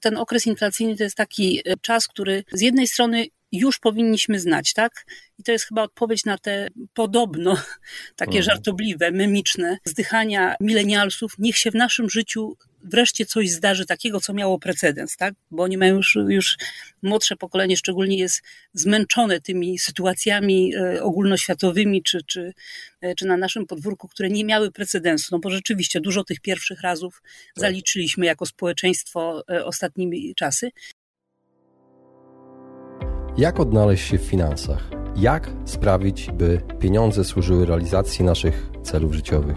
ten okres inflacyjny to jest taki czas, który z jednej strony już powinniśmy znać, tak? I to jest chyba odpowiedź na te podobno takie żartobliwe, memiczne zdychania milenialsów. Niech się w naszym życiu wreszcie coś zdarzy takiego, co miało precedens, tak? Bo oni mają już młodsze pokolenie szczególnie jest zmęczone tymi sytuacjami ogólnoświatowymi czy na naszym podwórku, które nie miały precedensu. No bo rzeczywiście dużo tych pierwszych razów zaliczyliśmy jako społeczeństwo ostatnimi czasy. Jak odnaleźć się w finansach? Jak sprawić, by pieniądze służyły realizacji naszych celów życiowych?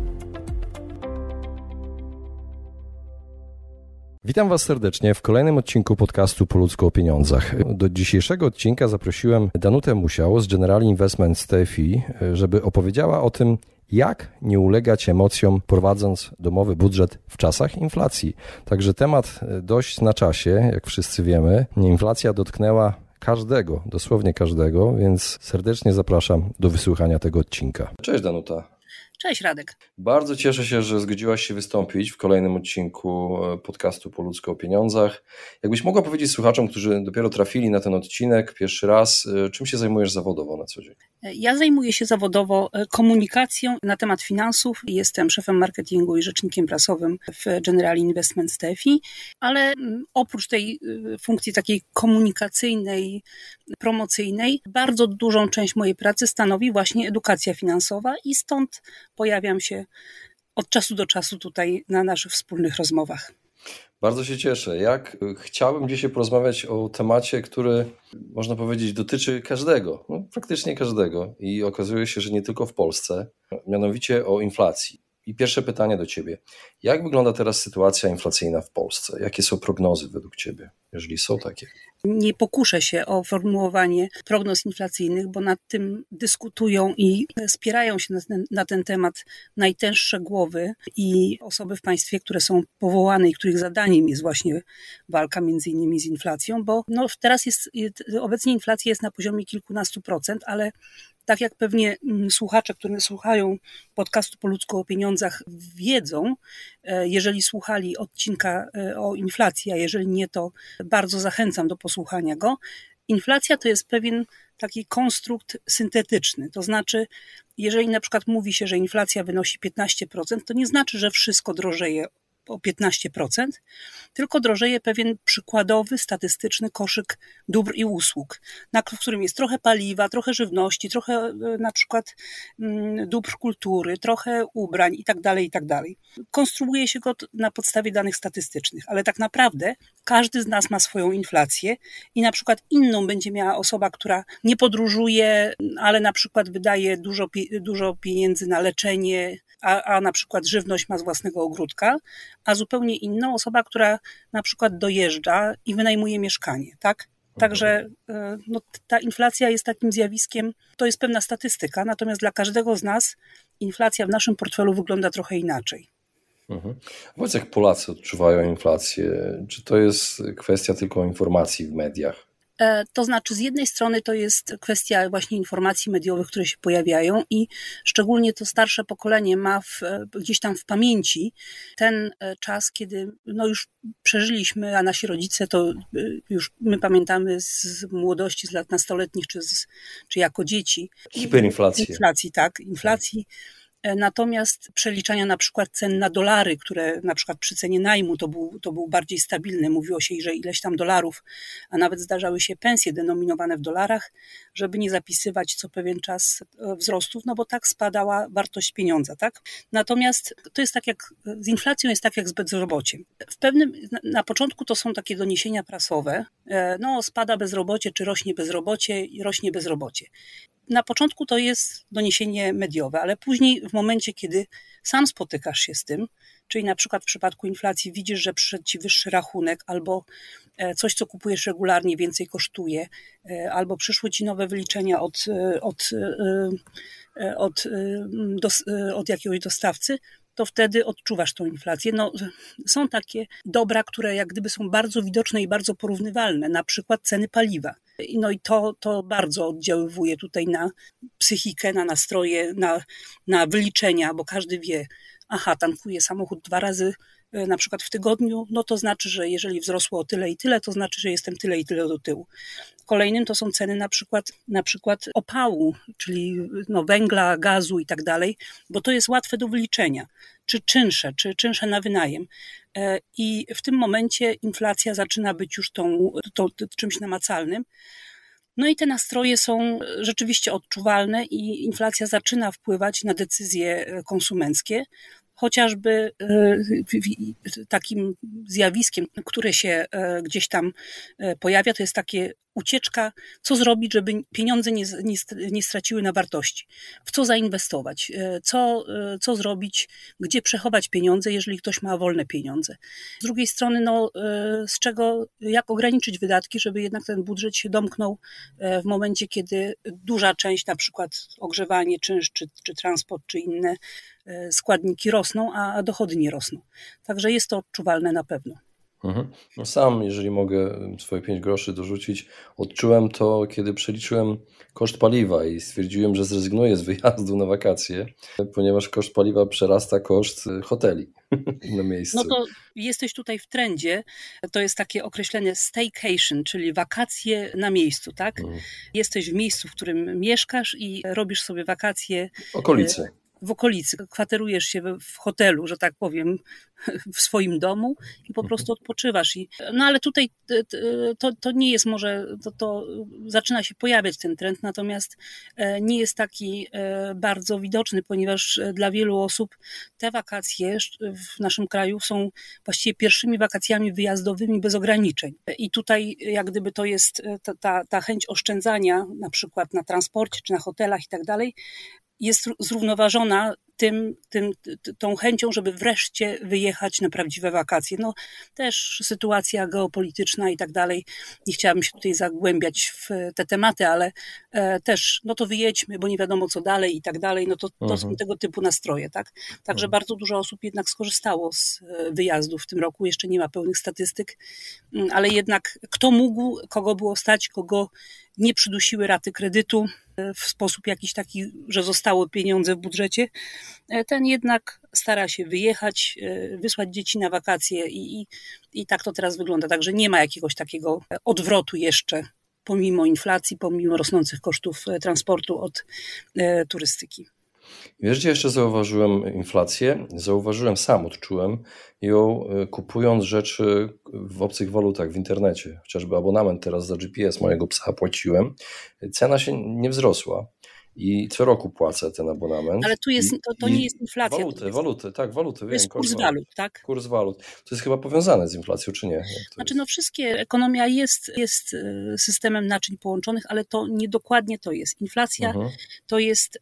Witam Was serdecznie w kolejnym odcinku podcastu Po ludzku o pieniądzach. Do dzisiejszego odcinka zaprosiłem Danutę Musiał z Generali Investments TFI, żeby opowiedziała o tym, jak nie ulegać emocjom, prowadząc domowy budżet w czasach inflacji. Także temat dość na czasie, jak wszyscy wiemy. Inflacja dotknęła każdego, dosłownie każdego, więc serdecznie zapraszam do wysłuchania tego odcinka. Cześć Danuta. Cześć Radek. Bardzo cieszę się, że zgodziłaś się wystąpić w kolejnym odcinku podcastu Po ludzku o pieniądzach. Jakbyś mogła powiedzieć słuchaczom, którzy dopiero trafili na ten odcinek pierwszy raz, czym się zajmujesz zawodowo na co dzień? Ja zajmuję się zawodowo komunikacją na temat finansów. Jestem szefem marketingu i rzecznikiem prasowym w Generali Investments TFI, ale oprócz tej funkcji takiej komunikacyjnej, promocyjnej, bardzo dużą część mojej pracy stanowi właśnie edukacja finansowa i stąd pojawiam się od czasu do czasu tutaj na naszych wspólnych rozmowach. Bardzo się cieszę. Chciałbym dzisiaj porozmawiać o temacie, który można powiedzieć dotyczy każdego, praktycznie każdego i okazuje się, że nie tylko w Polsce, mianowicie o inflacji. I pierwsze pytanie do Ciebie. Jak wygląda teraz sytuacja inflacyjna w Polsce? Jakie są prognozy według Ciebie, jeżeli są takie? Nie pokuszę się o formułowanie prognoz inflacyjnych, bo nad tym dyskutują i spierają się na ten temat najtęższe głowy i osoby w państwie, które są powołane i których zadaniem jest właśnie walka między innymi z inflacją, bo teraz obecnie inflacja jest na poziomie kilkunastu procent, ale tak jak pewnie słuchacze, którzy słuchają podcastu Po ludzku o pieniądzach wiedzą, jeżeli słuchali odcinka o inflacji, a jeżeli nie, to bardzo zachęcam do posłuchania go. Inflacja to jest pewien taki konstrukt syntetyczny, to znaczy jeżeli na przykład mówi się, że inflacja wynosi 15%, to nie znaczy, że wszystko drożeje o 15%, tylko drożeje pewien przykładowy, statystyczny koszyk dóbr i usług, w którym jest trochę paliwa, trochę żywności, trochę na przykład dóbr kultury, trochę ubrań itd. Konstruuje się go na podstawie danych statystycznych, ale tak naprawdę każdy z nas ma swoją inflację i na przykład inną będzie miała osoba, która nie podróżuje, ale na przykład wydaje dużo pieniędzy na leczenie, a na przykład żywność ma z własnego ogródka, a zupełnie inną osoba, która na przykład dojeżdża i wynajmuje mieszkanie, tak? Także ta inflacja jest takim zjawiskiem, to jest pewna statystyka, natomiast dla każdego z nas inflacja w naszym portfelu wygląda trochę inaczej. Powiedz, jak Polacy odczuwają inflację? Czy to jest kwestia tylko informacji w mediach? To znaczy z jednej strony to jest kwestia właśnie informacji mediowych, które się pojawiają i szczególnie to starsze pokolenie ma gdzieś tam w pamięci ten czas, kiedy już przeżyliśmy, a nasi rodzice to już my pamiętamy z młodości, z lat nastoletnich czy jako dzieci. Hiperinflacji. Inflacji. Natomiast przeliczania na przykład cen na dolary, które na przykład przy cenie najmu to był bardziej stabilny. Mówiło się, że ileś tam dolarów, a nawet zdarzały się pensje denominowane w dolarach, żeby nie zapisywać co pewien czas wzrostów, bo tak spadała wartość pieniądza, tak? Natomiast to jest tak jak z inflacją, jest tak jak z bezrobociem. Na początku to są takie doniesienia prasowe, spada bezrobocie, czy rośnie bezrobocie. Na początku to jest doniesienie mediowe, ale później w momencie, kiedy sam spotykasz się z tym, Czyli na przykład w przypadku inflacji widzisz, że przyszedł ci wyższy rachunek albo coś, co kupujesz regularnie, więcej kosztuje, albo przyszły ci nowe wyliczenia od jakiegoś dostawcy, to wtedy odczuwasz tą inflację. No, są takie dobra, które jak gdyby są bardzo widoczne i bardzo porównywalne, na przykład ceny paliwa. No i to bardzo oddziaływuje tutaj na psychikę, na nastroje, na wyliczenia, bo każdy wie, aha, tankuje samochód 2 razy na przykład w tygodniu, no to znaczy, że jeżeli wzrosło o tyle i tyle, to znaczy, że jestem tyle i tyle do tyłu. Kolejnym to są ceny na przykład opału, czyli no węgla, gazu i tak dalej, bo to jest łatwe do wyliczenia, czy czynsze na wynajem. I w tym momencie inflacja zaczyna być już tą czymś namacalnym. No i te nastroje są rzeczywiście odczuwalne i inflacja zaczyna wpływać na decyzje konsumenckie. Chociażby takim zjawiskiem, które się gdzieś tam pojawia, to jest takie ucieczka, co zrobić, żeby pieniądze nie straciły na wartości, w co zainwestować, co zrobić, gdzie przechować pieniądze, jeżeli ktoś ma wolne pieniądze. Z drugiej strony, no, jak ograniczyć wydatki, żeby jednak ten budżet się domknął w momencie, kiedy duża część, na przykład ogrzewanie, czynsz, czy transport, czy inne składniki rosną, a dochody nie rosną. Także jest to odczuwalne na pewno. No sam, jeżeli mogę swoje 5 groszy dorzucić, odczułem to, kiedy przeliczyłem koszt paliwa i stwierdziłem, że zrezygnuję z wyjazdu na wakacje, ponieważ koszt paliwa przerasta koszt hoteli na miejscu. No to jesteś tutaj w trendzie, to jest takie określenie staycation, czyli wakacje na miejscu, tak? Jesteś w miejscu, w którym mieszkasz i robisz sobie wakacje. W okolicy, kwaterujesz się w hotelu, że tak powiem, w swoim domu i po prostu odpoczywasz. No ale tutaj to nie jest może, to zaczyna się pojawiać ten trend, natomiast nie jest taki bardzo widoczny, ponieważ dla wielu osób te wakacje w naszym kraju są właściwie pierwszymi wakacjami wyjazdowymi bez ograniczeń. I tutaj jak gdyby to jest ta chęć oszczędzania na przykład na transporcie czy na hotelach i tak dalej, jest zrównoważona tą chęcią, żeby wreszcie wyjechać na prawdziwe wakacje. No też sytuacja geopolityczna i tak dalej. Nie chciałabym się tutaj zagłębiać w te tematy, ale też no to wyjedźmy, bo nie wiadomo co dalej i tak dalej. No to są tego typu nastroje, tak? Także bardzo dużo osób jednak skorzystało z wyjazdu w tym roku. Jeszcze nie ma pełnych statystyk, ale jednak kto mógł, kogo było stać, kogo nie przydusiły raty kredytu w sposób jakiś taki, że zostały pieniądze w budżecie, ten jednak stara się wyjechać, wysłać dzieci na wakacje i tak to teraz wygląda. Także nie ma jakiegoś takiego odwrotu jeszcze, pomimo inflacji, pomimo rosnących kosztów transportu od turystyki. Wiesz, gdzie jeszcze zauważyłem inflację? Sam odczułem ją kupując rzeczy w obcych walutach w internecie. Chociażby abonament teraz za GPS mojego psa płaciłem. Cena się nie wzrosła. I co roku płacę ten abonament. Ale tu jest, to nie jest inflacja. Waluty. To jest kurs walut, tak? Kurs walut. To jest chyba powiązane z inflacją, czy nie? Znaczy, no wszystkie, ekonomia jest systemem naczyń połączonych, ale to niedokładnie to jest. Inflacja to jest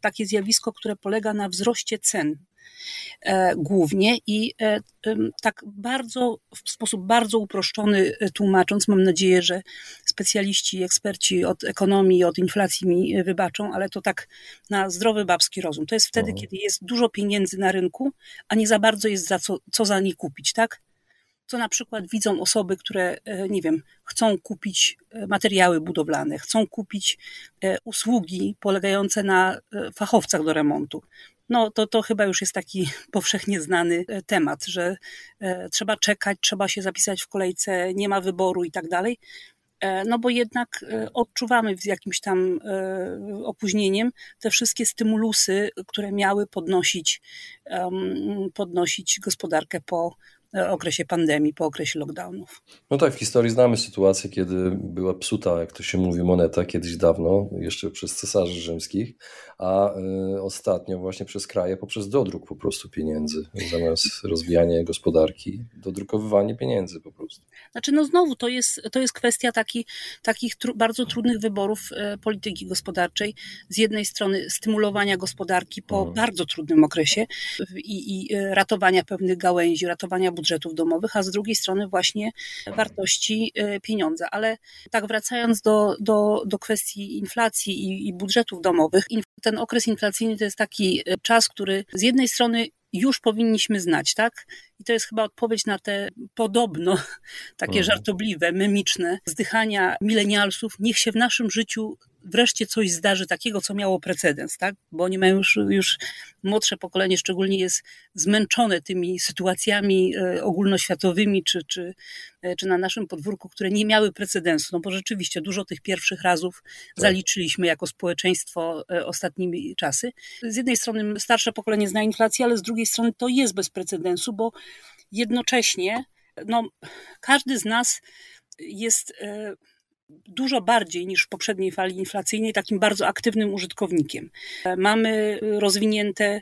takie zjawisko, które polega na wzroście cen głównie i tak bardzo, w sposób bardzo uproszczony tłumacząc, mam nadzieję, że specjaliści i eksperci od ekonomii i od inflacji mi wybaczą, ale to tak na zdrowy babski rozum. To jest wtedy, kiedy jest dużo pieniędzy na rynku, a nie za bardzo jest co za nie kupić, tak? Co na przykład widzą osoby, które, nie wiem, chcą kupić materiały budowlane, chcą kupić usługi polegające na fachowcach do remontu. No to chyba już jest taki powszechnie znany temat, że trzeba czekać, trzeba się zapisać w kolejce, nie ma wyboru i tak dalej. No bo jednak odczuwamy z jakimś tam opóźnieniem te wszystkie stymulusy, które miały podnosić gospodarkę po okresie pandemii, po okresie lockdownów. No tak, w historii znamy sytuację, kiedy była psuta, jak to się mówi, moneta kiedyś dawno, jeszcze przez cesarzy rzymskich, a ostatnio właśnie przez kraje, poprzez dodruk po prostu pieniędzy, zamiast rozwijanie gospodarki, dodrukowywanie pieniędzy po prostu. Znaczy no znowu to jest kwestia takich bardzo trudnych wyborów polityki gospodarczej. Z jednej strony stymulowania gospodarki po bardzo trudnym okresie i ratowania pewnych gałęzi, ratowania budżetów domowych, a z drugiej strony właśnie wartości pieniądza. Ale tak wracając do kwestii inflacji i budżetów domowych, ten okres inflacyjny to jest taki czas, który z jednej strony już powinniśmy znać, tak? I to jest chyba odpowiedź na te podobno takie żartobliwe, memiczne zdychania milenialsów. Niech się w naszym życiu wreszcie coś zdarzy takiego, co miało precedens, tak? Bo oni mają już młodsze pokolenie, szczególnie jest zmęczone tymi sytuacjami ogólnoświatowymi czy na naszym podwórku, które nie miały precedensu, no bo rzeczywiście dużo tych pierwszych razów zaliczyliśmy jako społeczeństwo ostatnimi czasy. Z jednej strony starsze pokolenie zna inflację, ale z drugiej strony to jest bez precedensu, bo jednocześnie no, każdy z nas jest dużo bardziej niż w poprzedniej fali inflacyjnej takim bardzo aktywnym użytkownikiem. Mamy rozwinięte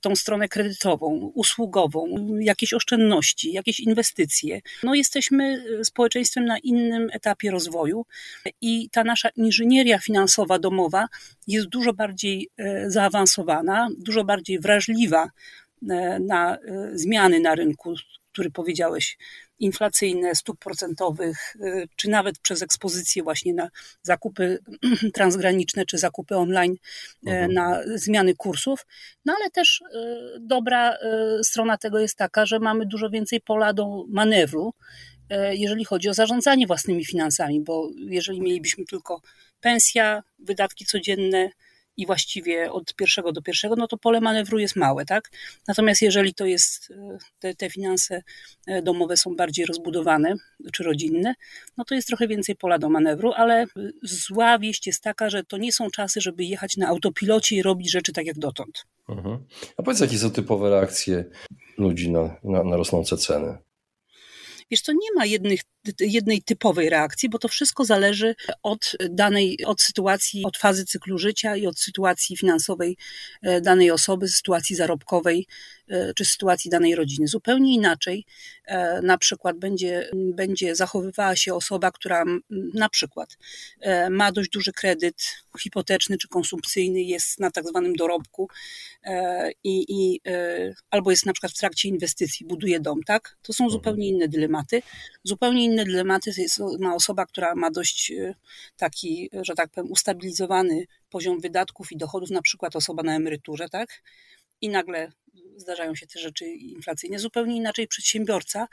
tą stronę kredytową, usługową, jakieś oszczędności, jakieś inwestycje. No jesteśmy społeczeństwem na innym etapie rozwoju i ta nasza inżynieria finansowa domowa jest dużo bardziej zaawansowana, dużo bardziej wrażliwa na zmiany na rynku, który powiedziałeś, inflacyjne, stóp procentowych, czy nawet przez ekspozycję właśnie na zakupy transgraniczne, czy zakupy online, na zmiany kursów. No ale też dobra strona tego jest taka, że mamy dużo więcej pola do manewru, jeżeli chodzi o zarządzanie własnymi finansami, bo jeżeli mielibyśmy tylko pensja, wydatki codzienne, i właściwie od pierwszego do pierwszego, no to pole manewru jest małe, tak? Natomiast jeżeli to jest, te finanse domowe są bardziej rozbudowane, czy rodzinne, no to jest trochę więcej pola do manewru, ale zła wieść jest taka, że to nie są czasy, żeby jechać na autopilocie i robić rzeczy tak jak dotąd. Mhm. A powiedz, jakie są typowe reakcje ludzi na rosnące ceny? Wiesz co, nie ma jednej typowej reakcji, bo to wszystko zależy od sytuacji, od fazy cyklu życia i od sytuacji finansowej danej osoby, sytuacji zarobkowej czy sytuacji danej rodziny. Zupełnie inaczej na przykład będzie zachowywała się osoba, która na przykład ma dość duży kredyt hipoteczny czy konsumpcyjny, jest na tak zwanym dorobku i albo jest na przykład w trakcie inwestycji, buduje dom, tak? To są zupełnie inne dylematy. Zupełnie inne dylematy ma osoba, która ma dość taki, że tak powiem, ustabilizowany poziom wydatków i dochodów, na przykład osoba na emeryturze, tak? I nagle zdarzają się te rzeczy inflacyjne. Zupełnie inaczej przedsiębiorca,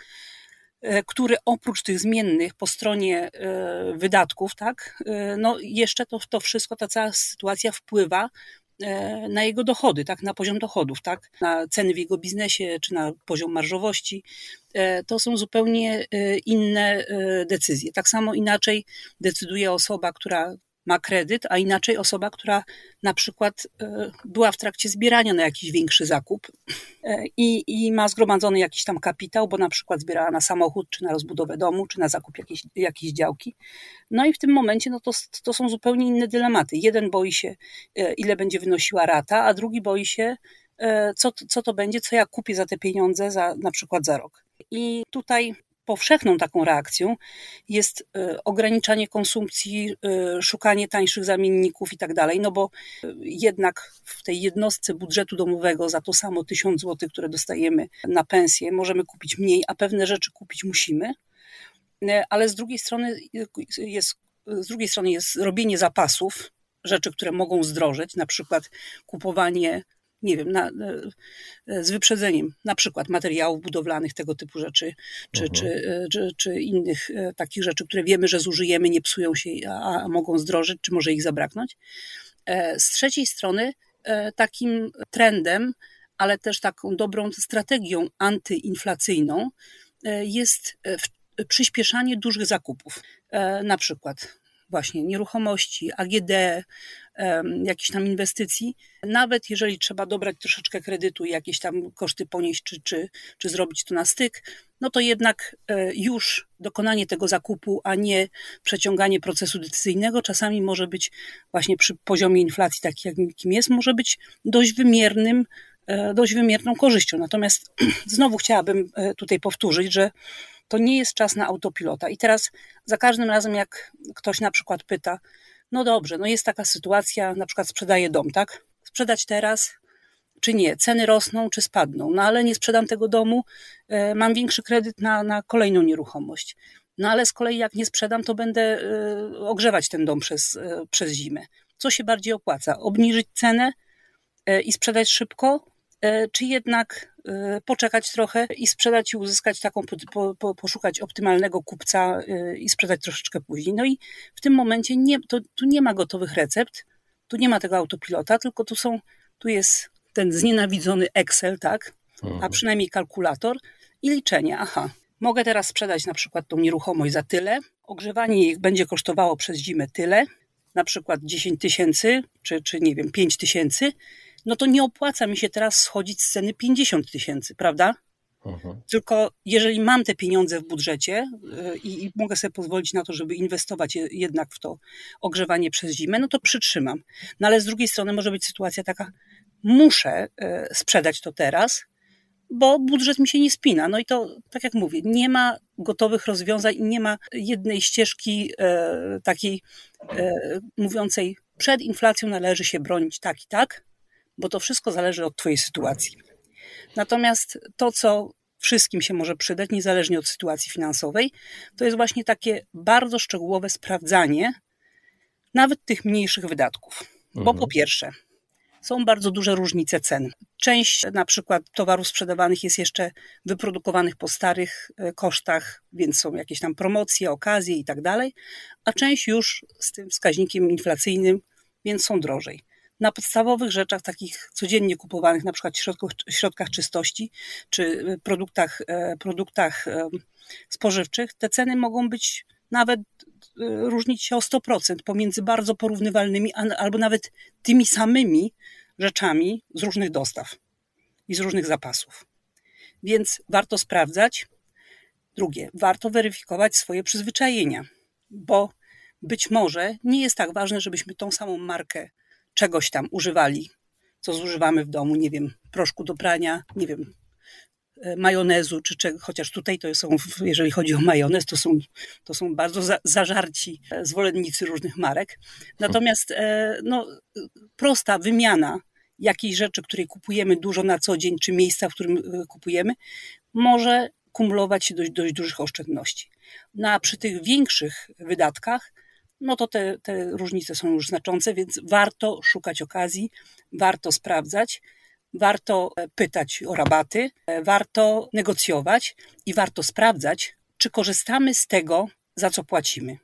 który oprócz tych zmiennych po stronie wydatków, tak, no jeszcze to wszystko, ta cała sytuacja wpływa na jego dochody, tak, na poziom dochodów, tak, na ceny w jego biznesie czy na poziom marżowości. To są zupełnie inne decyzje. Tak samo inaczej decyduje osoba, która ma kredyt, a inaczej osoba, która na przykład była w trakcie zbierania na jakiś większy zakup i ma zgromadzony jakiś tam kapitał, bo na przykład zbierała na samochód, czy na rozbudowę domu, czy na zakup jakiejś działki. No i w tym momencie no to są zupełnie inne dylematy. Jeden boi się, ile będzie wynosiła rata, a drugi boi się, co to będzie, co ja kupię za te pieniądze na przykład za rok. I tutaj powszechną taką reakcją jest ograniczanie konsumpcji, szukanie tańszych zamienników i tak dalej, no bo jednak w tej jednostce budżetu domowego za to samo 1000 zł, które dostajemy na pensję, możemy kupić mniej, a pewne rzeczy kupić musimy, ale z drugiej strony jest robienie zapasów, rzeczy, które mogą zdrożeć, na przykład kupowanie, nie wiem, z wyprzedzeniem, na przykład materiałów budowlanych, tego typu rzeczy, czy innych takich rzeczy, które wiemy, że zużyjemy, nie psują się, a mogą zdrożeć, czy może ich zabraknąć. Z trzeciej strony takim trendem, ale też taką dobrą strategią antyinflacyjną jest przyspieszanie dużych zakupów, na przykład właśnie nieruchomości, AGD, jakichś tam inwestycji, nawet jeżeli trzeba dobrać troszeczkę kredytu i jakieś tam koszty ponieść, czy zrobić to na styk, no to jednak już dokonanie tego zakupu, a nie przeciąganie procesu decyzyjnego czasami może być właśnie przy poziomie inflacji, taki jakim jest, może być dość wymierną korzyścią. Natomiast znowu chciałabym tutaj powtórzyć, że to nie jest czas na autopilota. I teraz za każdym razem, jak ktoś na przykład pyta, no dobrze, no jest taka sytuacja, na przykład sprzedaję dom, tak? Sprzedać teraz czy nie? Ceny rosną czy spadną? No ale nie sprzedam tego domu, mam większy kredyt na kolejną nieruchomość. No ale z kolei jak nie sprzedam, to będę ogrzewać ten dom przez zimę. Co się bardziej opłaca? Obniżyć cenę i sprzedać szybko, czy jednak poczekać trochę i sprzedać i uzyskać taką, poszukać optymalnego kupca i sprzedać troszeczkę później. No i w tym momencie tu nie ma gotowych recept, tu nie ma tego autopilota, tylko tu jest ten znienawidzony Excel, tak? A przynajmniej kalkulator i liczenie. Aha, mogę teraz sprzedać na przykład tą nieruchomość za tyle, ogrzewanie ich będzie kosztowało przez zimę tyle, na przykład 10 000 czy nie wiem, 5 000, no to nie opłaca mi się teraz schodzić z ceny 50 000, prawda? Aha. Tylko jeżeli mam te pieniądze w budżecie i mogę sobie pozwolić na to, żeby inwestować jednak w to ogrzewanie przez zimę, no to przytrzymam. No ale z drugiej strony może być sytuacja taka, muszę sprzedać to teraz, bo budżet mi się nie spina. No i to, tak jak mówię, nie ma gotowych rozwiązań i nie ma jednej ścieżki takiej mówiącej, przed inflacją należy się bronić tak i tak, bo to wszystko zależy od twojej sytuacji. Natomiast to, co wszystkim się może przydać, niezależnie od sytuacji finansowej, to jest właśnie takie bardzo szczegółowe sprawdzanie nawet tych mniejszych wydatków. Bo po pierwsze, są bardzo duże różnice cen. Część na przykład towarów sprzedawanych jest jeszcze wyprodukowanych po starych kosztach, więc są jakieś tam promocje, okazje i tak dalej, a część już z tym wskaźnikiem inflacyjnym, więc są drożej. Na podstawowych rzeczach, takich codziennie kupowanych, na przykład środkach czystości czy produktach spożywczych, te ceny mogą być nawet różnić się o 100% pomiędzy bardzo porównywalnymi albo nawet tymi samymi rzeczami z różnych dostaw i z różnych zapasów. Więc warto sprawdzać. Drugie, warto weryfikować swoje przyzwyczajenia, bo być może nie jest tak ważne, żebyśmy tą samą markę czegoś tam używali, co zużywamy w domu, nie wiem, proszku do prania, nie wiem, majonezu, czy chociaż tutaj to są, jeżeli chodzi o majonez, to są bardzo zażarci zwolennicy różnych marek. Natomiast prosta wymiana jakiejś rzeczy, której kupujemy dużo na co dzień, czy miejsca, w którym kupujemy, może kumulować się dość dużych oszczędności. No a przy tych większych wydatkach, no to te różnice są już znaczące, więc warto szukać okazji, warto sprawdzać, warto pytać o rabaty, warto negocjować i warto sprawdzać, czy korzystamy z tego, za co płacimy.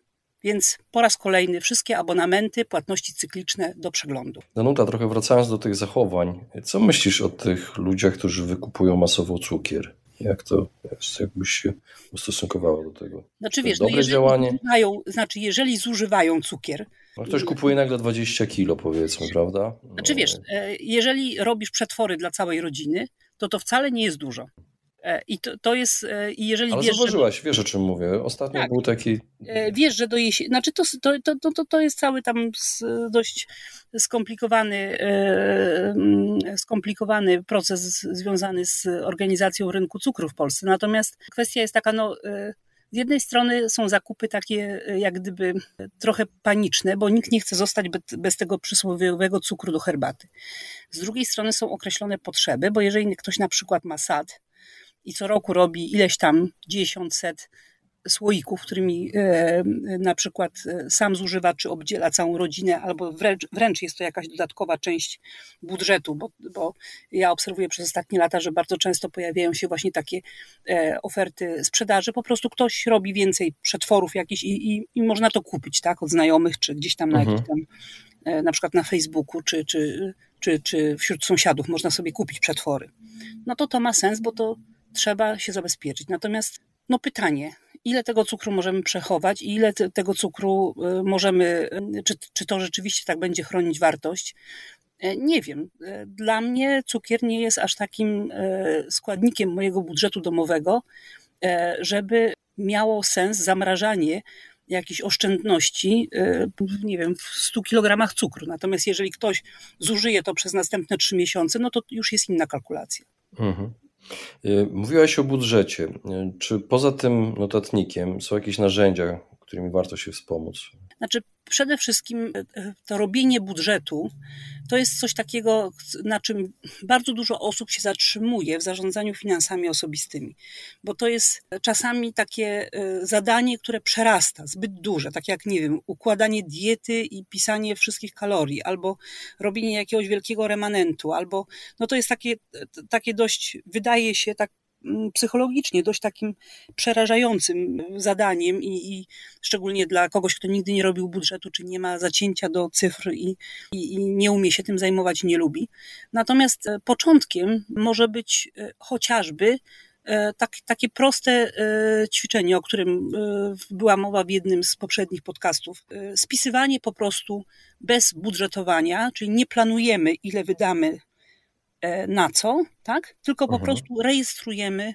Więc po raz kolejny wszystkie abonamenty, płatności cykliczne do przeglądu. Danuta, trochę wracając do tych zachowań, co myślisz o tych ludziach, którzy wykupują masowo cukier? Jak to jest, jakbyś się ustosunkowało do tego? Znaczy, wiesz, dobre działanie. Jeżeli zużywają cukier. No ktoś kupuje nagle 20 kilo, powiedzmy, prawda? No. Znaczy, wiesz, jeżeli robisz przetwory dla całej rodziny, to wcale nie jest dużo. I to jest, i jeżeli ale wiesz, zauważyłaś, wiesz o czym mówię. Ostatnio tak, był taki... Wiesz, że do jesieni... Znaczy to jest cały tam dość skomplikowany proces związany z organizacją rynku cukru w Polsce. Natomiast kwestia jest taka, z jednej strony są zakupy takie jak gdyby trochę paniczne, bo nikt nie chce zostać bez tego przysłowiowego cukru do herbaty. Z drugiej strony są określone potrzeby, bo jeżeli ktoś na przykład ma sad, i co roku robi ileś tam 10-100 słoików, którymi na przykład sam zużywa, czy obdziela całą rodzinę, albo wręcz jest to jakaś dodatkowa część budżetu, bo ja obserwuję przez ostatnie lata, że bardzo często pojawiają się właśnie takie oferty sprzedaży, po prostu ktoś robi więcej przetworów jakichś i można to kupić, tak, od znajomych, czy gdzieś tam na jakiś tam, na przykład na Facebooku, czy wśród sąsiadów można sobie kupić przetwory. No to ma sens, bo to trzeba się zabezpieczyć. Natomiast pytanie, ile tego cukru możemy przechować i ile tego cukru możemy, czy to rzeczywiście tak będzie chronić wartość. Nie wiem. Dla mnie cukier nie jest aż takim składnikiem mojego budżetu domowego, żeby miało sens zamrażanie jakichś oszczędności, nie wiem, w 100 kg cukru. Natomiast jeżeli ktoś zużyje to przez następne 3 miesiące, no to już jest inna kalkulacja. Mhm. Mówiłaś o budżecie. Czy poza tym notatnikiem są jakieś narzędzia, którymi warto się wspomóc? Znaczy, przede wszystkim to robienie budżetu to jest coś takiego, na czym bardzo dużo osób się zatrzymuje w zarządzaniu finansami osobistymi, bo to jest czasami takie zadanie, które przerasta, zbyt duże, tak jak, nie wiem, układanie diety i pisanie wszystkich kalorii, albo robienie jakiegoś wielkiego remanentu, albo no to jest takie dość, wydaje się tak psychologicznie dość takim przerażającym zadaniem i szczególnie dla kogoś, kto nigdy nie robił budżetu, czy nie ma zacięcia do cyfr i nie umie się tym zajmować, nie lubi. Natomiast początkiem może być chociażby takie proste ćwiczenie, o którym była mowa w jednym z poprzednich podcastów. Spisywanie po prostu bez budżetowania, czyli nie planujemy, ile wydamy na co, tak? Tylko po prostu rejestrujemy,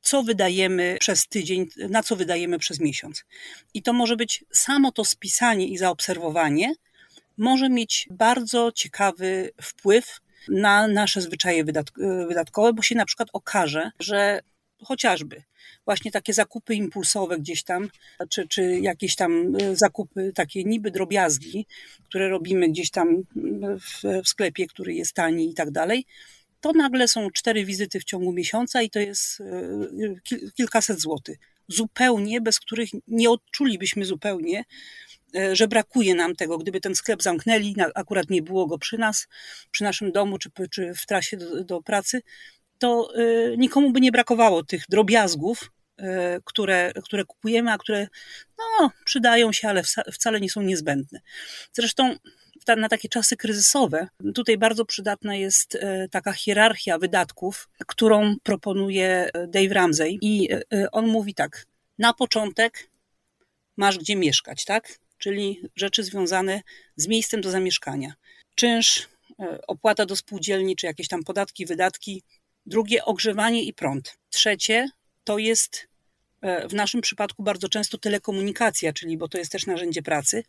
co wydajemy przez tydzień, na co wydajemy przez miesiąc. I to może być samo to spisanie i zaobserwowanie może mieć bardzo ciekawy wpływ na nasze zwyczaje wydatkowe, bo się na przykład okaże, że chociażby właśnie takie zakupy impulsowe gdzieś tam, czy jakieś tam zakupy, takie niby drobiazgi, które robimy gdzieś tam w sklepie, który jest tani i tak dalej, to nagle są 4 wizyty w ciągu miesiąca i to jest kilkaset złotych. Zupełnie, bez których nie odczulibyśmy zupełnie, że brakuje nam tego. Gdyby ten sklep zamknęli, akurat nie było go przy nas, przy naszym domu, czy w trasie do pracy, to nikomu by nie brakowało tych drobiazgów, które kupujemy, a które przydają się, ale wcale nie są niezbędne. Zresztą na takie czasy kryzysowe tutaj bardzo przydatna jest taka hierarchia wydatków, którą proponuje Dave Ramsey i on mówi tak, na początek masz gdzie mieszkać, tak? Czyli rzeczy związane z miejscem do zamieszkania. Czynsz, opłata do spółdzielni, czy jakieś tam podatki, wydatki. Drugie, ogrzewanie i prąd. Trzecie, to jest w naszym przypadku bardzo często telekomunikacja, czyli bo to jest też narzędzie pracy,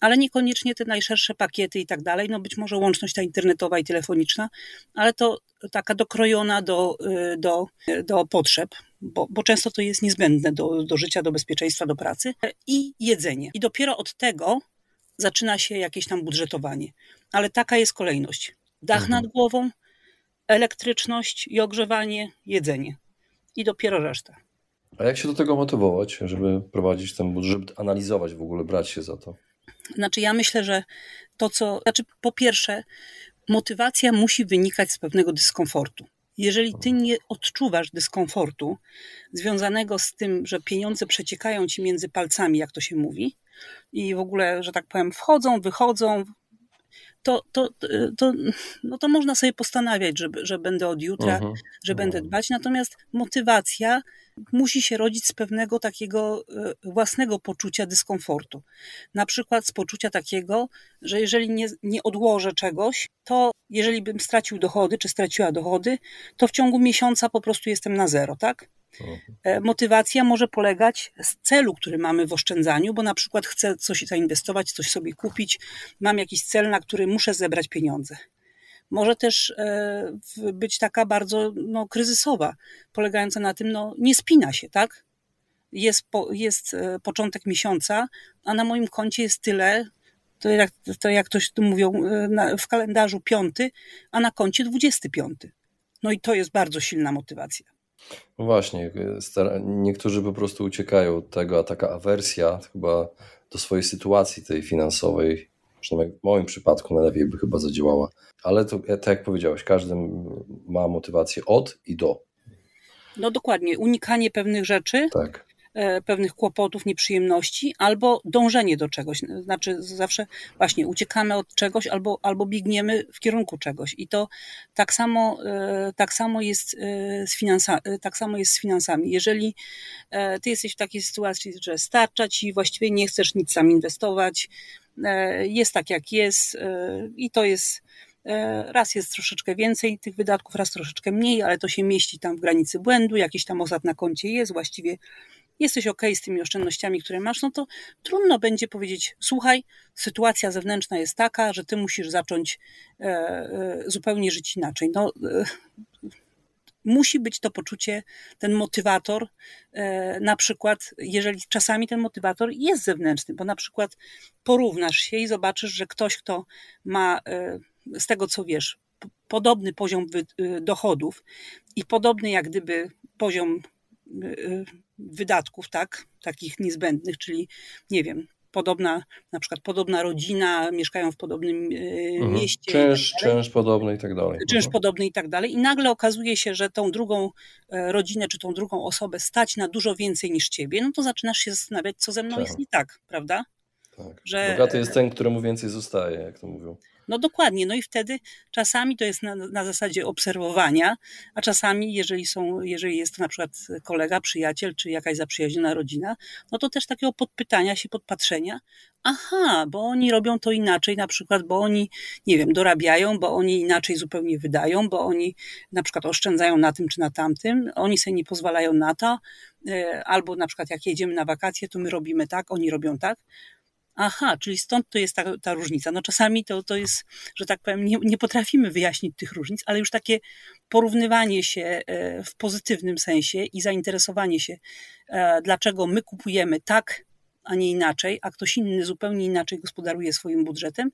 ale niekoniecznie te najszersze pakiety i tak dalej, no być może łączność ta internetowa i telefoniczna, ale to taka dokrojona do potrzeb, bo często to jest niezbędne do życia, do bezpieczeństwa, do pracy i jedzenie. I dopiero od tego zaczyna się jakieś tam budżetowanie, ale taka jest kolejność. Dach nad głową, elektryczność i ogrzewanie, jedzenie i dopiero reszta. A jak się do tego motywować, żeby prowadzić ten budżet, analizować w ogóle, brać się za to? Znaczy ja myślę, że po pierwsze motywacja musi wynikać z pewnego dyskomfortu. Jeżeli ty nie odczuwasz dyskomfortu związanego z tym, że pieniądze przeciekają ci między palcami, jak to się mówi i w ogóle, że tak powiem, wchodzą, wychodzą, to można sobie postanawiać, że będę od jutra, że będę dbać. Natomiast motywacja musi się rodzić z pewnego takiego własnego poczucia dyskomfortu. Na przykład z poczucia takiego, że jeżeli nie odłożę czegoś, to jeżeli bym stracił dochody, czy straciła dochody, to w ciągu miesiąca po prostu jestem na zero, tak? Motywacja może polegać z celu, który mamy w oszczędzaniu, bo na przykład chcę coś zainwestować, coś sobie kupić, mam jakiś cel, na który muszę zebrać pieniądze. Może też być taka bardzo kryzysowa, polegająca na tym, nie spina się, tak? Jest początek miesiąca, a na moim koncie jest tyle, to jak ktoś tu mówią, w kalendarzu 5, a na koncie 25. I to jest bardzo silna motywacja. No właśnie, niektórzy po prostu uciekają od tego, a taka awersja chyba do swojej sytuacji tej finansowej, przynajmniej w moim przypadku najlepiej by chyba zadziałała. Ale to tak jak powiedziałeś, każdy ma motywację od i do. Dokładnie, unikanie pewnych rzeczy, tak. pewnych kłopotów, nieprzyjemności, albo dążenie do czegoś. Znaczy zawsze właśnie uciekamy od czegoś albo biegniemy w kierunku czegoś. I to tak samo jest z finansami. Jeżeli ty jesteś w takiej sytuacji, że starcza ci, właściwie nie chcesz nic sam inwestować, jest tak jak jest i to jest... Raz jest troszeczkę więcej tych wydatków, raz troszeczkę mniej, ale to się mieści tam w granicy błędu, jakiś tam osad na koncie jest, właściwie jesteś okej z tymi oszczędnościami, które masz, no to trudno będzie powiedzieć, słuchaj, sytuacja zewnętrzna jest taka, że ty musisz zacząć zupełnie żyć inaczej. No, musi być to poczucie, ten motywator, na przykład, jeżeli czasami ten motywator jest zewnętrzny, bo na przykład porównasz się i zobaczysz, że ktoś, kto ma... z tego co wiesz, podobny poziom dochodów i podobny jak gdyby poziom wydatków, tak, takich niezbędnych, czyli nie wiem, podobna, na przykład podobna rodzina, mieszkają w podobnym mieście. Czynsz podobny i tak dalej. Podobny i tak dalej. I nagle okazuje się, że tą drugą rodzinę, czy tą drugą osobę stać na dużo więcej niż ciebie, no to zaczynasz się zastanawiać, co ze mną jest nie tak, prawda? Tak. Że... Bogaty jest ten, któremu więcej zostaje, jak to mówią. No dokładnie, no i wtedy czasami to jest na zasadzie obserwowania, a czasami jeżeli jest to na przykład kolega, przyjaciel czy jakaś zaprzyjaźniona rodzina, no to też takiego podpytania się, podpatrzenia, aha, bo oni robią to inaczej na przykład, bo oni, nie wiem, dorabiają, bo oni inaczej zupełnie wydają, bo oni na przykład oszczędzają na tym czy na tamtym, oni sobie nie pozwalają na to, albo na przykład jak jedziemy na wakacje, to my robimy tak, oni robią tak. Aha, czyli stąd to jest ta różnica. No czasami to jest, że tak powiem, nie potrafimy wyjaśnić tych różnic, ale już takie porównywanie się w pozytywnym sensie i zainteresowanie się, dlaczego my kupujemy tak, a nie inaczej, a ktoś inny zupełnie inaczej gospodaruje swoim budżetem,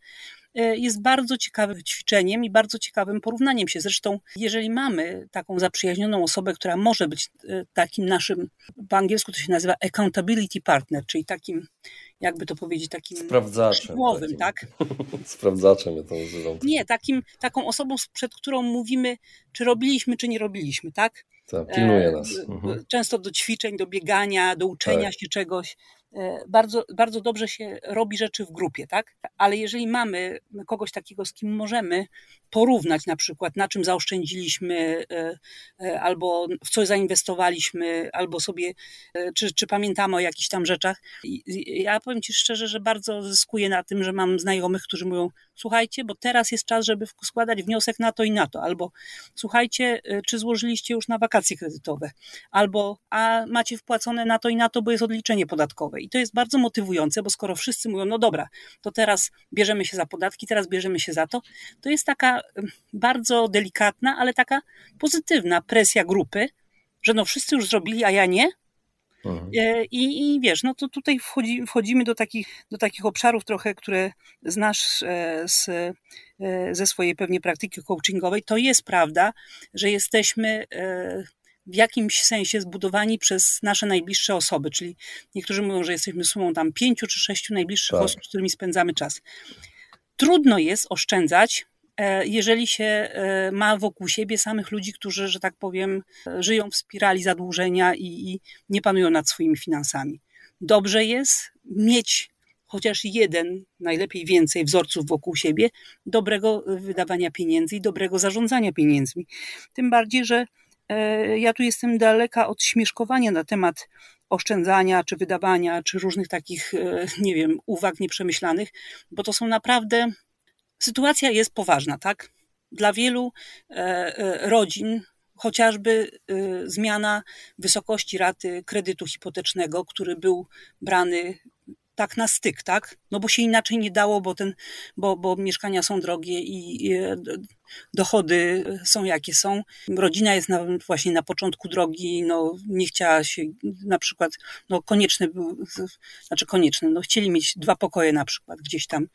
jest bardzo ciekawym ćwiczeniem i bardzo ciekawym porównaniem się. Zresztą, jeżeli mamy taką zaprzyjaźnioną osobę, która może być takim naszym, po angielsku to się nazywa accountability partner, czyli takim, jakby to powiedzieć, takim sprawdzaczem, tak? Sprawdzaczem, ja to nazywam. Nie, taką osobą, przed którą mówimy, czy robiliśmy, czy nie robiliśmy, tak? Tak, pilnuje nas. Często do ćwiczeń, do biegania, do uczenia się czegoś. Bardzo, bardzo dobrze się robi rzeczy w grupie, tak? Ale jeżeli mamy kogoś takiego, z kim możemy porównać na przykład, na czym zaoszczędziliśmy, albo w co zainwestowaliśmy, albo sobie, czy pamiętamy o jakichś tam rzeczach. Ja powiem ci szczerze, że bardzo zyskuję na tym, że mam znajomych, którzy mówią, słuchajcie, bo teraz jest czas, żeby składać wniosek na to i na to, albo słuchajcie, czy złożyliście już na wakacje kredytowe, albo a macie wpłacone na to i na to, bo jest odliczenie podatkowe. I to jest bardzo motywujące, bo skoro wszyscy mówią, no dobra, to teraz bierzemy się za podatki, teraz bierzemy się za to, to jest taka bardzo delikatna, ale taka pozytywna presja grupy, że no wszyscy już zrobili, a ja nie. I wiesz, no to tutaj wchodzimy do takich obszarów trochę, które znasz ze swojej pewnie praktyki coachingowej. To jest prawda, że jesteśmy... w jakimś sensie zbudowani przez nasze najbliższe osoby, czyli niektórzy mówią, że jesteśmy sumą tam 5 czy 6 najbliższych osób, z którymi spędzamy czas. Trudno jest oszczędzać, jeżeli się ma wokół siebie samych ludzi, którzy, że tak powiem, żyją w spirali zadłużenia i nie panują nad swoimi finansami. Dobrze jest mieć chociaż jeden, najlepiej więcej wzorców wokół siebie, dobrego wydawania pieniędzy i dobrego zarządzania pieniędzmi. Tym bardziej, że ja tu jestem daleka od śmieszkowania na temat oszczędzania, czy wydawania, czy różnych takich, nie wiem, uwag nieprzemyślanych, bo to są naprawdę, sytuacja jest poważna, tak? Dla wielu rodzin chociażby zmiana wysokości raty kredytu hipotecznego, który był brany tak na styk, tak? No bo się inaczej nie dało, bo mieszkania są drogie i dochody są jakie są. Rodzina jest właśnie na początku drogi, no nie chciała się na przykład, no konieczne, no chcieli mieć 2 pokoje na przykład gdzieś tam,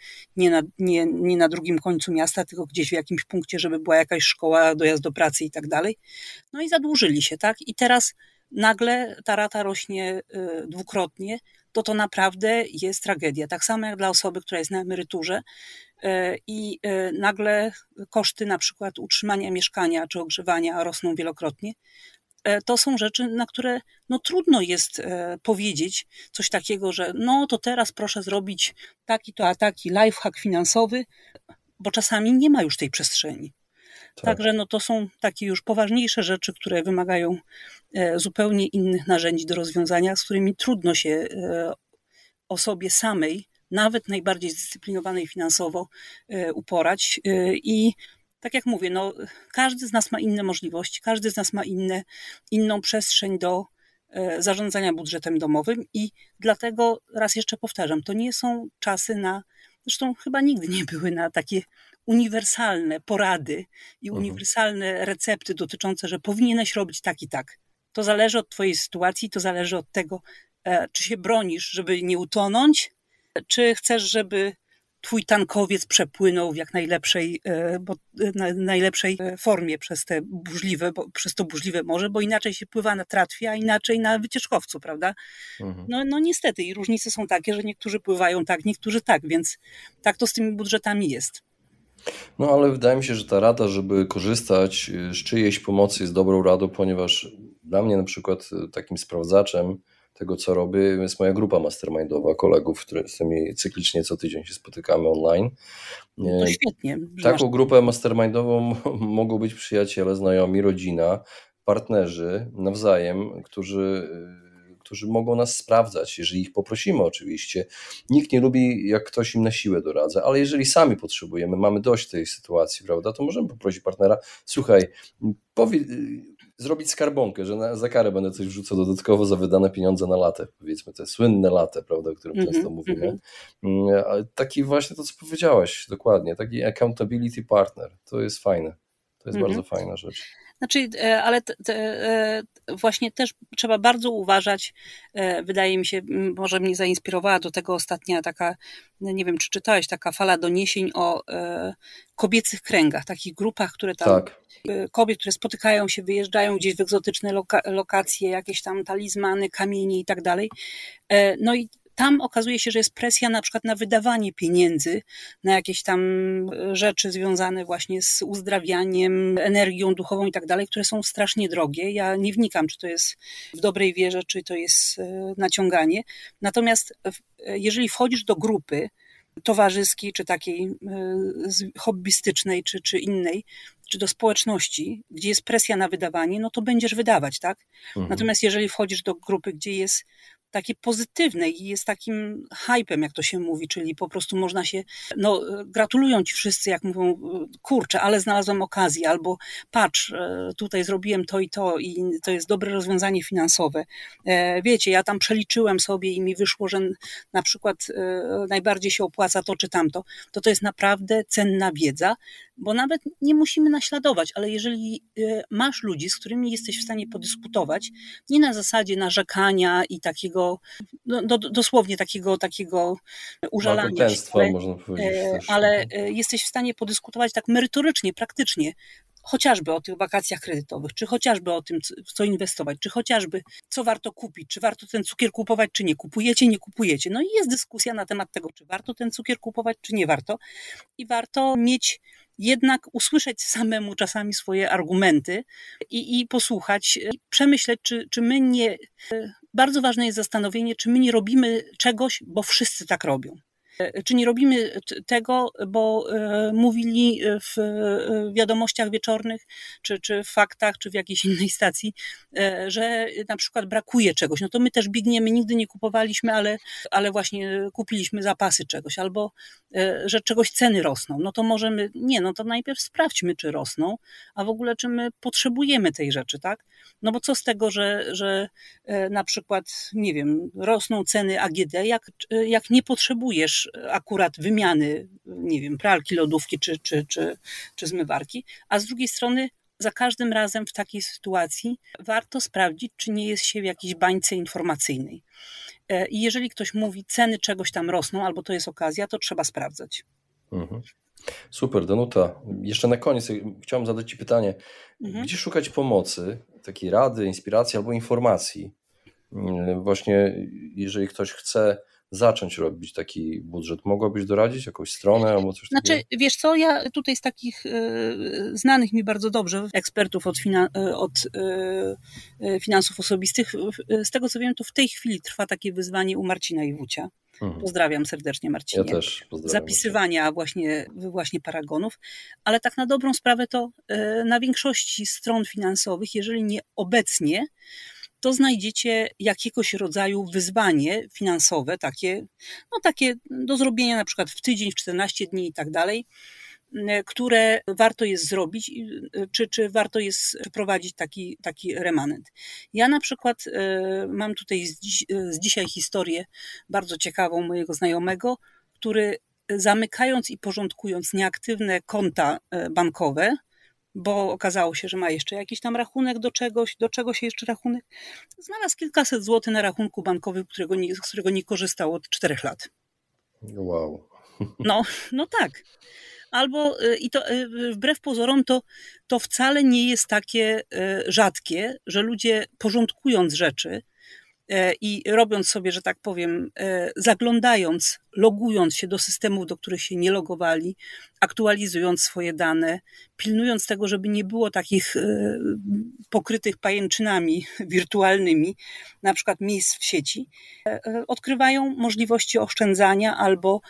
nie na drugim końcu miasta, tylko gdzieś w jakimś punkcie, żeby była jakaś szkoła, dojazd do pracy i tak dalej. No i zadłużyli się, tak? I teraz nagle ta rata rośnie dwukrotnie, to naprawdę jest tragedia. Tak samo jak dla osoby, która jest na emeryturze i nagle koszty na przykład utrzymania mieszkania czy ogrzewania rosną wielokrotnie, to są rzeczy, na które no, trudno jest powiedzieć coś takiego, że no to teraz proszę zrobić taki to, a taki lifehack finansowy, bo czasami nie ma już tej przestrzeni. Tak. Także no, to są takie już poważniejsze rzeczy, które wymagają zupełnie innych narzędzi do rozwiązania, z którymi trudno się osobie samej, nawet najbardziej zdyscyplinowanej finansowo, uporać. I tak jak mówię, no, każdy z nas ma inne możliwości, każdy z nas ma inną przestrzeń do zarządzania budżetem domowym i dlatego raz jeszcze powtarzam, to nie są czasy na, zresztą chyba nigdy nie były na takie uniwersalne porady i uniwersalne recepty dotyczące, że powinieneś robić tak i tak. To zależy od twojej sytuacji, to zależy od tego, czy się bronisz, żeby nie utonąć, czy chcesz, żeby twój tankowiec przepłynął w jak najlepszej formie przez to burzliwe morze, bo inaczej się pływa na tratwie, a inaczej na wycieczkowcu, prawda? No niestety i różnice są takie, że niektórzy pływają tak, niektórzy tak, więc tak to z tymi budżetami jest. No ale wydaje mi się, że ta rada, żeby korzystać z czyjejś pomocy, jest dobrą radą, ponieważ dla mnie na przykład takim sprawdzaczem tego, co robię, jest moja grupa mastermindowa kolegów, z którymi cyklicznie co tydzień się spotykamy online. To świetnie. Taką grupę mastermindową mogą być przyjaciele, znajomi, rodzina, partnerzy nawzajem, którzy mogą nas sprawdzać, jeżeli ich poprosimy oczywiście. Nikt nie lubi, jak ktoś im na siłę doradza, ale jeżeli sami potrzebujemy, mamy dość tej sytuacji, prawda, to możemy poprosić partnera, słuchaj, zrobić skarbonkę, że za karę będę coś wrzucał dodatkowo za wydane pieniądze na latę, powiedzmy te słynne latte, prawda, o którym często mówimy. Ale taki właśnie to, co powiedziałaś dokładnie, taki accountability partner, to jest fajne, to jest bardzo fajna rzecz. Znaczy, ale właśnie też trzeba bardzo uważać, wydaje mi się, może mnie zainspirowała do tego ostatnia taka, nie wiem czy czytałeś, taka fala doniesień o kobiecych kręgach, takich grupach, które tam, kobiet, które spotykają się, wyjeżdżają gdzieś w egzotyczne lokacje, jakieś tam talizmany, kamienie i tak dalej. No i tam okazuje się, że jest presja na przykład na wydawanie pieniędzy, na jakieś tam rzeczy związane właśnie z uzdrawianiem, energią duchową i tak dalej, które są strasznie drogie. Ja nie wnikam, czy to jest w dobrej wierze, czy to jest naciąganie. Natomiast jeżeli wchodzisz do grupy towarzyskiej, czy takiej hobbystycznej, czy innej, czy do społeczności, gdzie jest presja na wydawanie, no to będziesz wydawać, tak? Natomiast jeżeli wchodzisz do grupy, gdzie jest takie pozytywne i jest takim hypem, jak to się mówi, czyli po prostu można się, no gratulują ci wszyscy, jak mówią, kurczę, ale znalazłam okazję, albo patrz, tutaj zrobiłem to i to i to jest dobre rozwiązanie finansowe. Wiecie, ja tam przeliczyłem sobie i mi wyszło, że na przykład najbardziej się opłaca to czy tamto. To jest naprawdę cenna wiedza, bo nawet nie musimy naśladować, ale jeżeli masz ludzi, z którymi jesteś w stanie podyskutować, nie na zasadzie narzekania i takiego dosłownie takiego użalania się, można powiedzieć, ale jesteś w stanie podyskutować tak merytorycznie, praktycznie, chociażby o tych wakacjach kredytowych, czy chociażby o tym, w co inwestować, czy chociażby co warto kupić, czy warto ten cukier kupować, czy nie. Kupujecie, nie kupujecie. No i jest dyskusja na temat tego, czy warto ten cukier kupować, czy nie warto. I warto mieć jednak usłyszeć samemu czasami swoje argumenty i posłuchać, i przemyśleć, czy my nie... Bardzo ważne jest zastanowienie, czy my nie robimy czegoś, bo wszyscy tak robią. Czy nie robimy tego, bo mówili w wiadomościach wieczornych, czy w faktach, czy w jakiejś innej stacji, że na przykład brakuje czegoś. No to my też biegniemy, nigdy nie kupowaliśmy, ale właśnie kupiliśmy zapasy czegoś, albo że czegoś ceny rosną. No to możemy, to najpierw sprawdźmy, czy rosną, a w ogóle czy my potrzebujemy tej rzeczy, tak? No bo co z tego, że na przykład, nie wiem, rosną ceny AGD, jak nie potrzebujesz akurat wymiany, nie wiem, pralki, lodówki czy zmywarki, a z drugiej strony za każdym razem w takiej sytuacji warto sprawdzić, czy nie jest się w jakiejś bańce informacyjnej. I jeżeli ktoś mówi, ceny czegoś tam rosną, albo to jest okazja, to trzeba sprawdzać. Super, Danuta. Jeszcze na koniec chciałem zadać Ci pytanie, gdzie szukać pomocy, takiej rady, inspiracji albo informacji? Właśnie jeżeli ktoś chce zacząć robić taki budżet? Mogłabyś doradzić jakąś stronę albo coś takiego? Znaczy, wiesz co, ja tutaj z takich znanych mi bardzo dobrze ekspertów od finansów osobistych, z tego co wiem, to w tej chwili trwa takie wyzwanie u Marcina Iwucia. Pozdrawiam serdecznie, Marcinie. Ja też pozdrawiam. Zapisywania właśnie paragonów, ale tak na dobrą sprawę to na większości stron finansowych, jeżeli nie obecnie, to znajdziecie jakiegoś rodzaju wyzwanie finansowe, takie do zrobienia na przykład w tydzień, w 14 dni i tak dalej, które warto jest zrobić, czy warto jest przeprowadzić taki remanent. Ja na przykład mam tutaj z dzisiaj historię bardzo ciekawą mojego znajomego, który zamykając i porządkując nieaktywne konta bankowe, bo okazało się, że ma jeszcze jakiś tam rachunek do czegoś jeszcze rachunek, znalazł kilkaset złotych na rachunku bankowym, z którego nie korzystał od 4 lat. Wow. No tak. Albo i to wbrew pozorom to wcale nie jest takie rzadkie, że ludzie porządkując rzeczy i robiąc sobie, że tak powiem, zaglądając, logując się do systemów, do których się nie logowali, aktualizując swoje dane, pilnując tego, żeby nie było takich pokrytych pajęczynami wirtualnymi, na przykład miejsc w sieci, odkrywają możliwości oszczędzania albo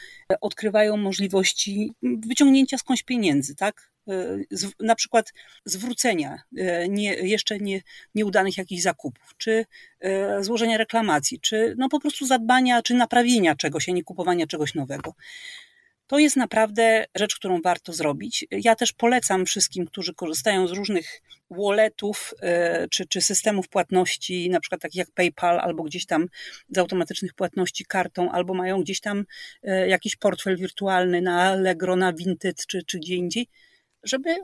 odkrywają możliwości wyciągnięcia skądś pieniędzy, tak? Na przykład zwrócenia nieudanych jakichś zakupów, czy złożenia reklamacji, czy po prostu zadbania, czy naprawienia czegoś, a nie kupowania czegoś nowego. To jest naprawdę rzecz, którą warto zrobić. Ja też polecam wszystkim, którzy korzystają z różnych walletów czy systemów płatności, na przykład takich jak PayPal, albo gdzieś tam z automatycznych płatności kartą, albo mają gdzieś tam jakiś portfel wirtualny na Allegro, na Vinted czy gdzie indziej, żeby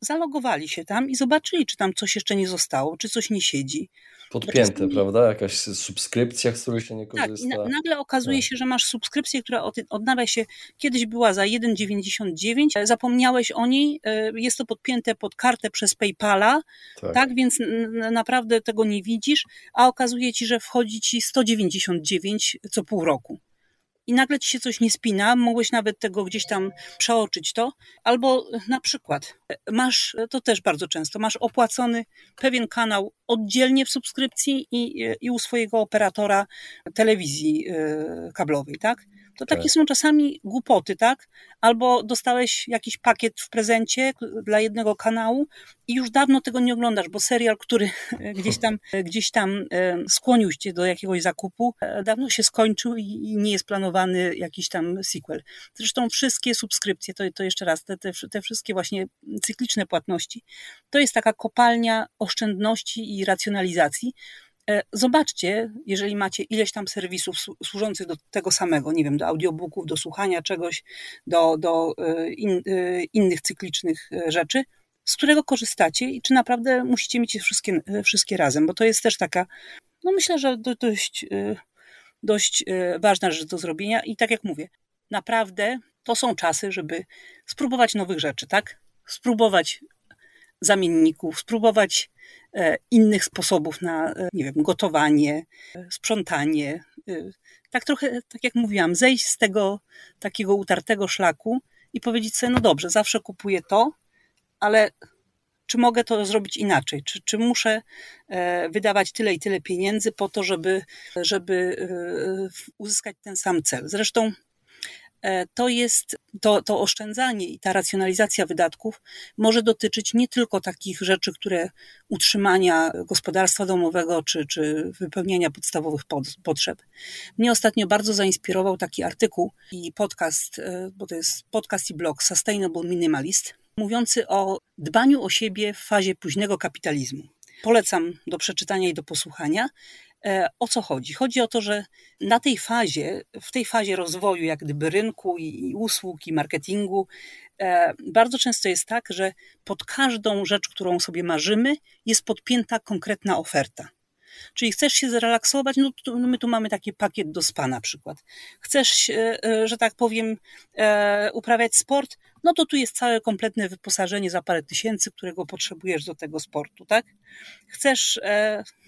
zalogowali się tam i zobaczyli, czy tam coś jeszcze nie zostało, czy coś nie siedzi. Podpięte, prawda? Jakaś subskrypcja, z której się nie korzysta. Tak, nagle okazuje się, że masz subskrypcję, która odnawia się, kiedyś była za 1,99, zapomniałeś o niej, jest to podpięte pod kartę przez PayPala, tak więc naprawdę tego nie widzisz, a okazuje ci, że wchodzi ci 199 co pół roku. I nagle ci się coś nie spina, mogłeś nawet tego gdzieś tam przeoczyć to, albo na przykład masz, to też bardzo często, masz opłacony pewien kanał oddzielnie w subskrypcji i u swojego operatora telewizji kablowej, tak? To takie są czasami głupoty, tak? Albo dostałeś jakiś pakiet w prezencie dla jednego kanału i już dawno tego nie oglądasz, bo serial, który gdzieś tam skłonił cię do jakiegoś zakupu, dawno się skończył i nie jest planowany jakiś tam sequel. Zresztą wszystkie subskrypcje, to jeszcze raz, te wszystkie właśnie cykliczne płatności, to jest taka kopalnia oszczędności i racjonalizacji. Zobaczcie, jeżeli macie ileś tam serwisów służących do tego samego, nie wiem, do audiobooków, do słuchania czegoś, do innych cyklicznych rzeczy, z którego korzystacie i czy naprawdę musicie mieć je wszystkie razem, bo to jest też taka, myślę, że dość ważna rzecz do zrobienia i tak jak mówię, naprawdę to są czasy, żeby spróbować nowych rzeczy, tak? Spróbować zamienników, spróbować innych sposobów na, nie wiem, gotowanie, sprzątanie. Tak trochę, tak jak mówiłam, zejść z tego takiego utartego szlaku i powiedzieć sobie, dobrze, zawsze kupuję to, ale czy mogę to zrobić inaczej? Czy muszę wydawać tyle i tyle pieniędzy po to, żeby uzyskać ten sam cel? Zresztą to jest to oszczędzanie i ta racjonalizacja wydatków może dotyczyć nie tylko takich rzeczy, które utrzymania gospodarstwa domowego czy wypełniania podstawowych potrzeb. Mnie ostatnio bardzo zainspirował taki artykuł i podcast, bo to jest podcast i blog Sustainable Minimalist, mówiący o dbaniu o siebie w fazie późnego kapitalizmu. Polecam do przeczytania i do posłuchania. O co chodzi? Chodzi o to, że w tej fazie rozwoju jak gdyby rynku i usług i marketingu bardzo często jest tak, że pod każdą rzecz, którą sobie marzymy, jest podpięta konkretna oferta. Czyli chcesz się zrelaksować, my tu mamy taki pakiet do spa na przykład. Chcesz, że tak powiem, uprawiać sport, no to tu jest całe kompletne wyposażenie za parę tysięcy, którego potrzebujesz do tego sportu, tak? Chcesz,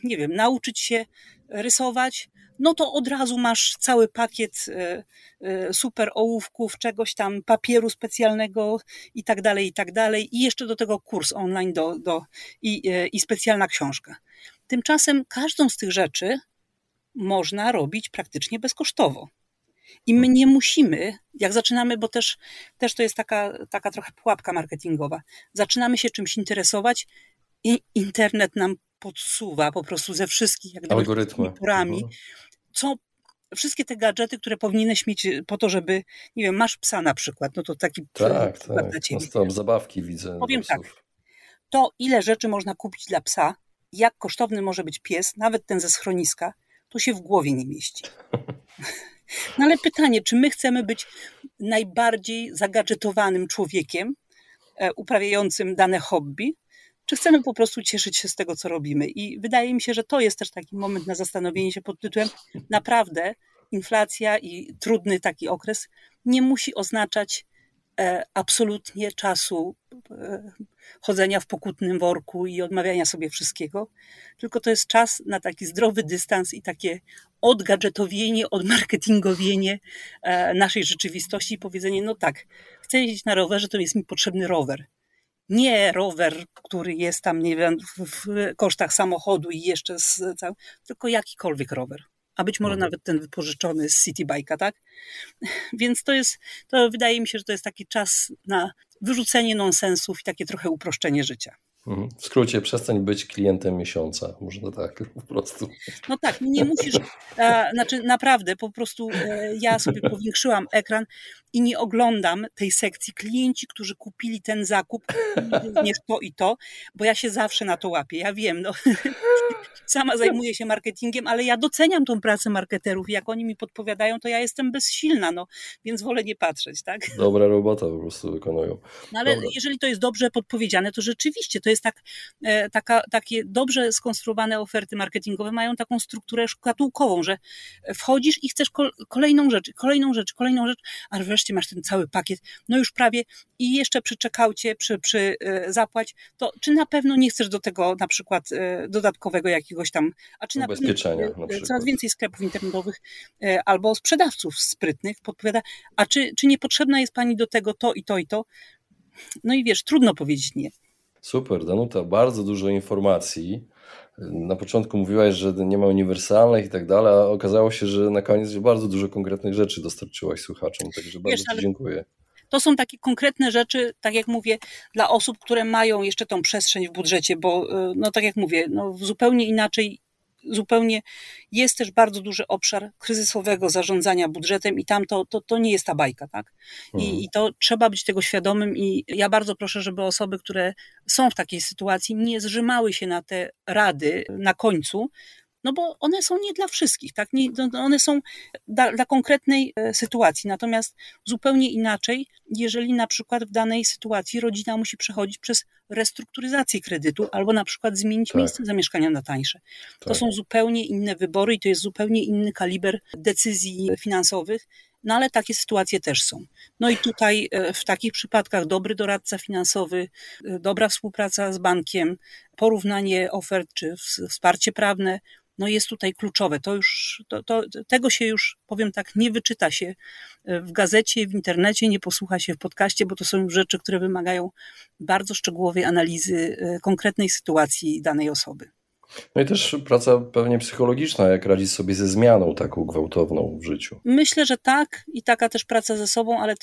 nie wiem, nauczyć się rysować, no to od razu masz cały pakiet super ołówków, czegoś tam, papieru specjalnego i tak dalej i jeszcze do tego kurs online i specjalna książka. Tymczasem każdą z tych rzeczy można robić praktycznie bezkosztowo. I my nie musimy, jak zaczynamy, bo też to jest taka trochę pułapka marketingowa, zaczynamy się czymś interesować i internet nam podsuwa po prostu ze wszystkich algorytmami, co wszystkie te gadżety, które powinieneś mieć po to, żeby, nie wiem, masz psa na przykład, no to taki przykład dla ciebie. Stop, zabawki widzę. Powiem tak, to ile rzeczy można kupić dla psa, jak kosztowny może być pies, nawet ten ze schroniska, to się w głowie nie mieści. No ale pytanie, czy my chcemy być najbardziej zagadżetowanym człowiekiem uprawiającym dane hobby, czy chcemy po prostu cieszyć się z tego, co robimy? I wydaje mi się, że to jest też taki moment na zastanowienie się pod tytułem naprawdę inflacja i trudny taki okres nie musi oznaczać absolutnie czasu chodzenia w pokutnym worku i odmawiania sobie wszystkiego, tylko to jest czas na taki zdrowy dystans i takie odgadżetowienie, odmarketingowienie naszej rzeczywistości i powiedzenie, no tak, chcę jeździć na rowerze, to jest mi potrzebny rower. Nie rower, który jest tam, nie wiem, w kosztach samochodu i jeszcze tylko jakikolwiek rower. A być może nawet ten wypożyczony z Citybike'a, tak? Więc to wydaje mi się, że to jest taki czas na wyrzucenie nonsensów i takie trochę uproszczenie życia. W skrócie, przestań być klientem miesiąca, może to tak po prostu. No tak, nie musisz, znaczy naprawdę po prostu ja sobie powiększyłam ekran i nie oglądam tej sekcji klienci, którzy kupili ten zakup, nie to i to, bo ja się zawsze na to łapię, ja wiem, no. Sama zajmuję się marketingiem, ale ja doceniam tą pracę marketerów i jak oni mi podpowiadają, to ja jestem bezsilna, no, więc wolę nie patrzeć, tak? Dobra robota po prostu wykonują. No ale Dobra. Jeżeli to jest dobrze podpowiedziane, to rzeczywiście to jest takie dobrze skonstruowane oferty marketingowe mają taką strukturę szkatułkową, że wchodzisz i chcesz kolejną rzecz, a wreszcie masz ten cały pakiet, no już prawie i jeszcze przy checkoutie, przy zapłać, to czy na pewno nie chcesz do tego na przykład dodatkowego jakiegoś tam, a czy na pewno coraz więcej sklepów internetowych albo sprzedawców sprytnych podpowiada, a czy niepotrzebna jest pani do tego to i to i to? No i wiesz, trudno powiedzieć nie. Super, Danuta, bardzo dużo informacji. Na początku mówiłaś, że nie ma uniwersalnych i tak dalej, a okazało się, że na koniec bardzo dużo konkretnych rzeci dostarczyłaś słuchaczom, także bardzo ci dziękuję. To są takie konkretne rzeczy, tak jak mówię, dla osób, które mają jeszcze tą przestrzeń w budżecie, bo no tak jak mówię, no zupełnie inaczej, zupełnie jest też bardzo duży obszar kryzysowego zarządzania budżetem i tam to nie jest ta bajka, tak? I to trzeba być tego świadomym i ja bardzo proszę, żeby osoby, które są w takiej sytuacji, nie zrzymały się na te rady na końcu, no bo one są nie dla wszystkich, tak? One są dla konkretnej sytuacji, natomiast zupełnie inaczej, jeżeli na przykład w danej sytuacji rodzina musi przechodzić przez restrukturyzację kredytu albo na przykład zmienić miejsce zamieszkania na tańsze. Tak. To są zupełnie inne wybory i to jest zupełnie inny kaliber decyzji finansowych, no ale takie sytuacje też są. No i tutaj w takich przypadkach dobry doradca finansowy, dobra współpraca z bankiem, porównanie ofert czy wsparcie prawne, no jest tutaj kluczowe. Tego się już, powiem tak, nie wyczyta się w gazecie, w internecie, nie posłucha się w podcaście, bo to są już rzeczy, które wymagają bardzo szczegółowej analizy konkretnej sytuacji danej osoby. No i też praca pewnie psychologiczna, jak radzić sobie ze zmianą taką gwałtowną w życiu. Myślę, że tak i taka też praca ze sobą, ale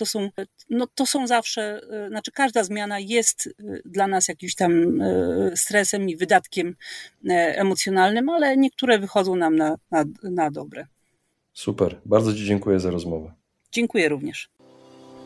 to są zawsze, znaczy każda zmiana jest dla nas jakimś tam stresem i wydatkiem emocjonalnym, ale niektóre wychodzą nam na dobre. Super, bardzo ci dziękuję za rozmowę. Dziękuję również.